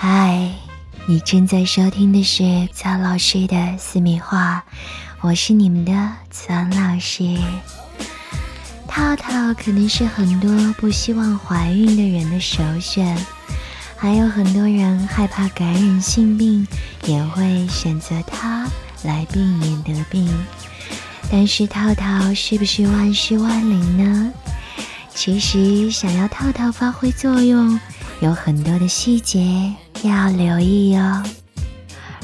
嗨，你正在收听的是曹老师的私密话，我是你们的曹老师。套套可能是很多不希望怀孕的人的首选，还有很多人害怕感染性病也会选择它来避免得病。但是套套是不是万事万灵呢？其实想要套套发挥作用，有很多的细节要留意哦。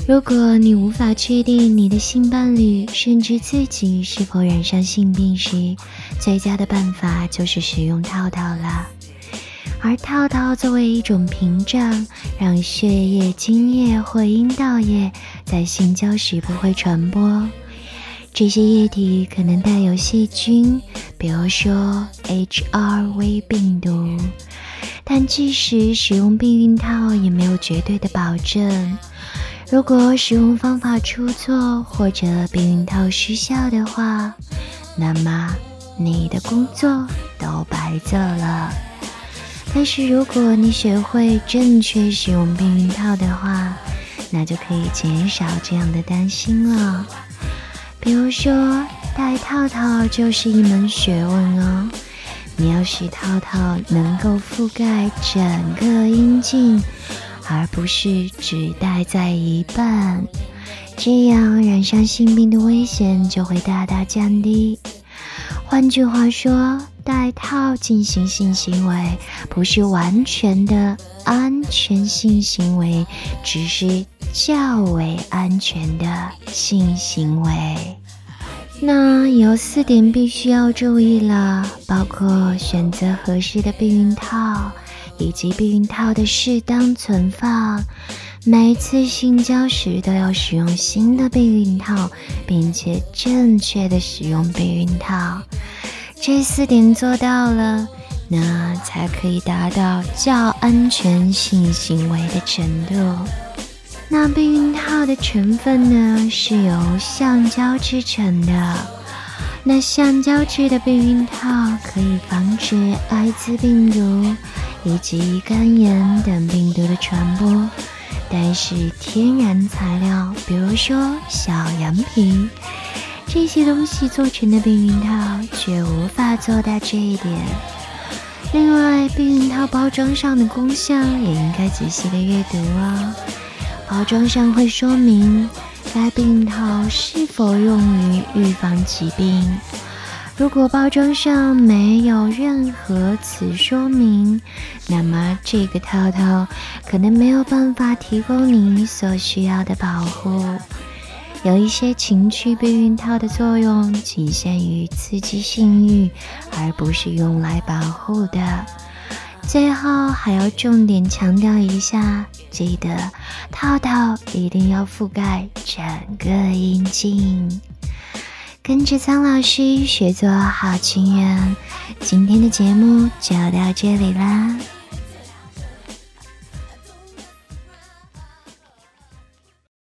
如果你无法确定你的性伴侣甚至自己是否染上性病时，最佳的办法就是使用套套了。而套套作为一种屏障，让血液、精液或阴道液在性交时不会传播。这些液体可能带有细菌，比如说 HRV 病毒，但即使使用避孕套也没有绝对的保证。如果使用方法出错或者避孕套失效的话，那么你的工作都白做了。但是如果你学会正确使用避孕套的话，那就可以减少这样的担心了。比如说戴套套就是一门学问哦，你要使套套能够覆盖整个阴茎，而不是只戴在一半，这样染上性病的危险就会大大降低。换句话说，戴套进行性行为不是完全的安全性行为，只是较为安全的性行为。那有4点必须要注意了，包括选择合适的避孕套以及避孕套的适当存放，每次性交时都要使用新的避孕套，并且正确的使用避孕套。这4点做到了，那才可以达到较安全性行为的程度。那避孕套的成分呢，是由橡胶制成的。那橡胶制的避孕套可以防止艾滋病毒以及肝炎等病毒的传播，但是天然材料，比如说小羊皮这些东西做成的避孕套却无法做到这一点。另外，避孕套包装上的功效也应该仔细的阅读哦。包装上会说明该避孕套是否用于预防疾病。如果包装上没有任何此说明，那么这个套套可能没有办法提供你所需要的保护。有一些情趣避孕套的作用仅限于刺激性欲，而不是用来保护的。最后还要重点强调一下，记得套套一定要覆盖整个阴茎。跟着苍老师学做好情人，今天的节目就到这里啦。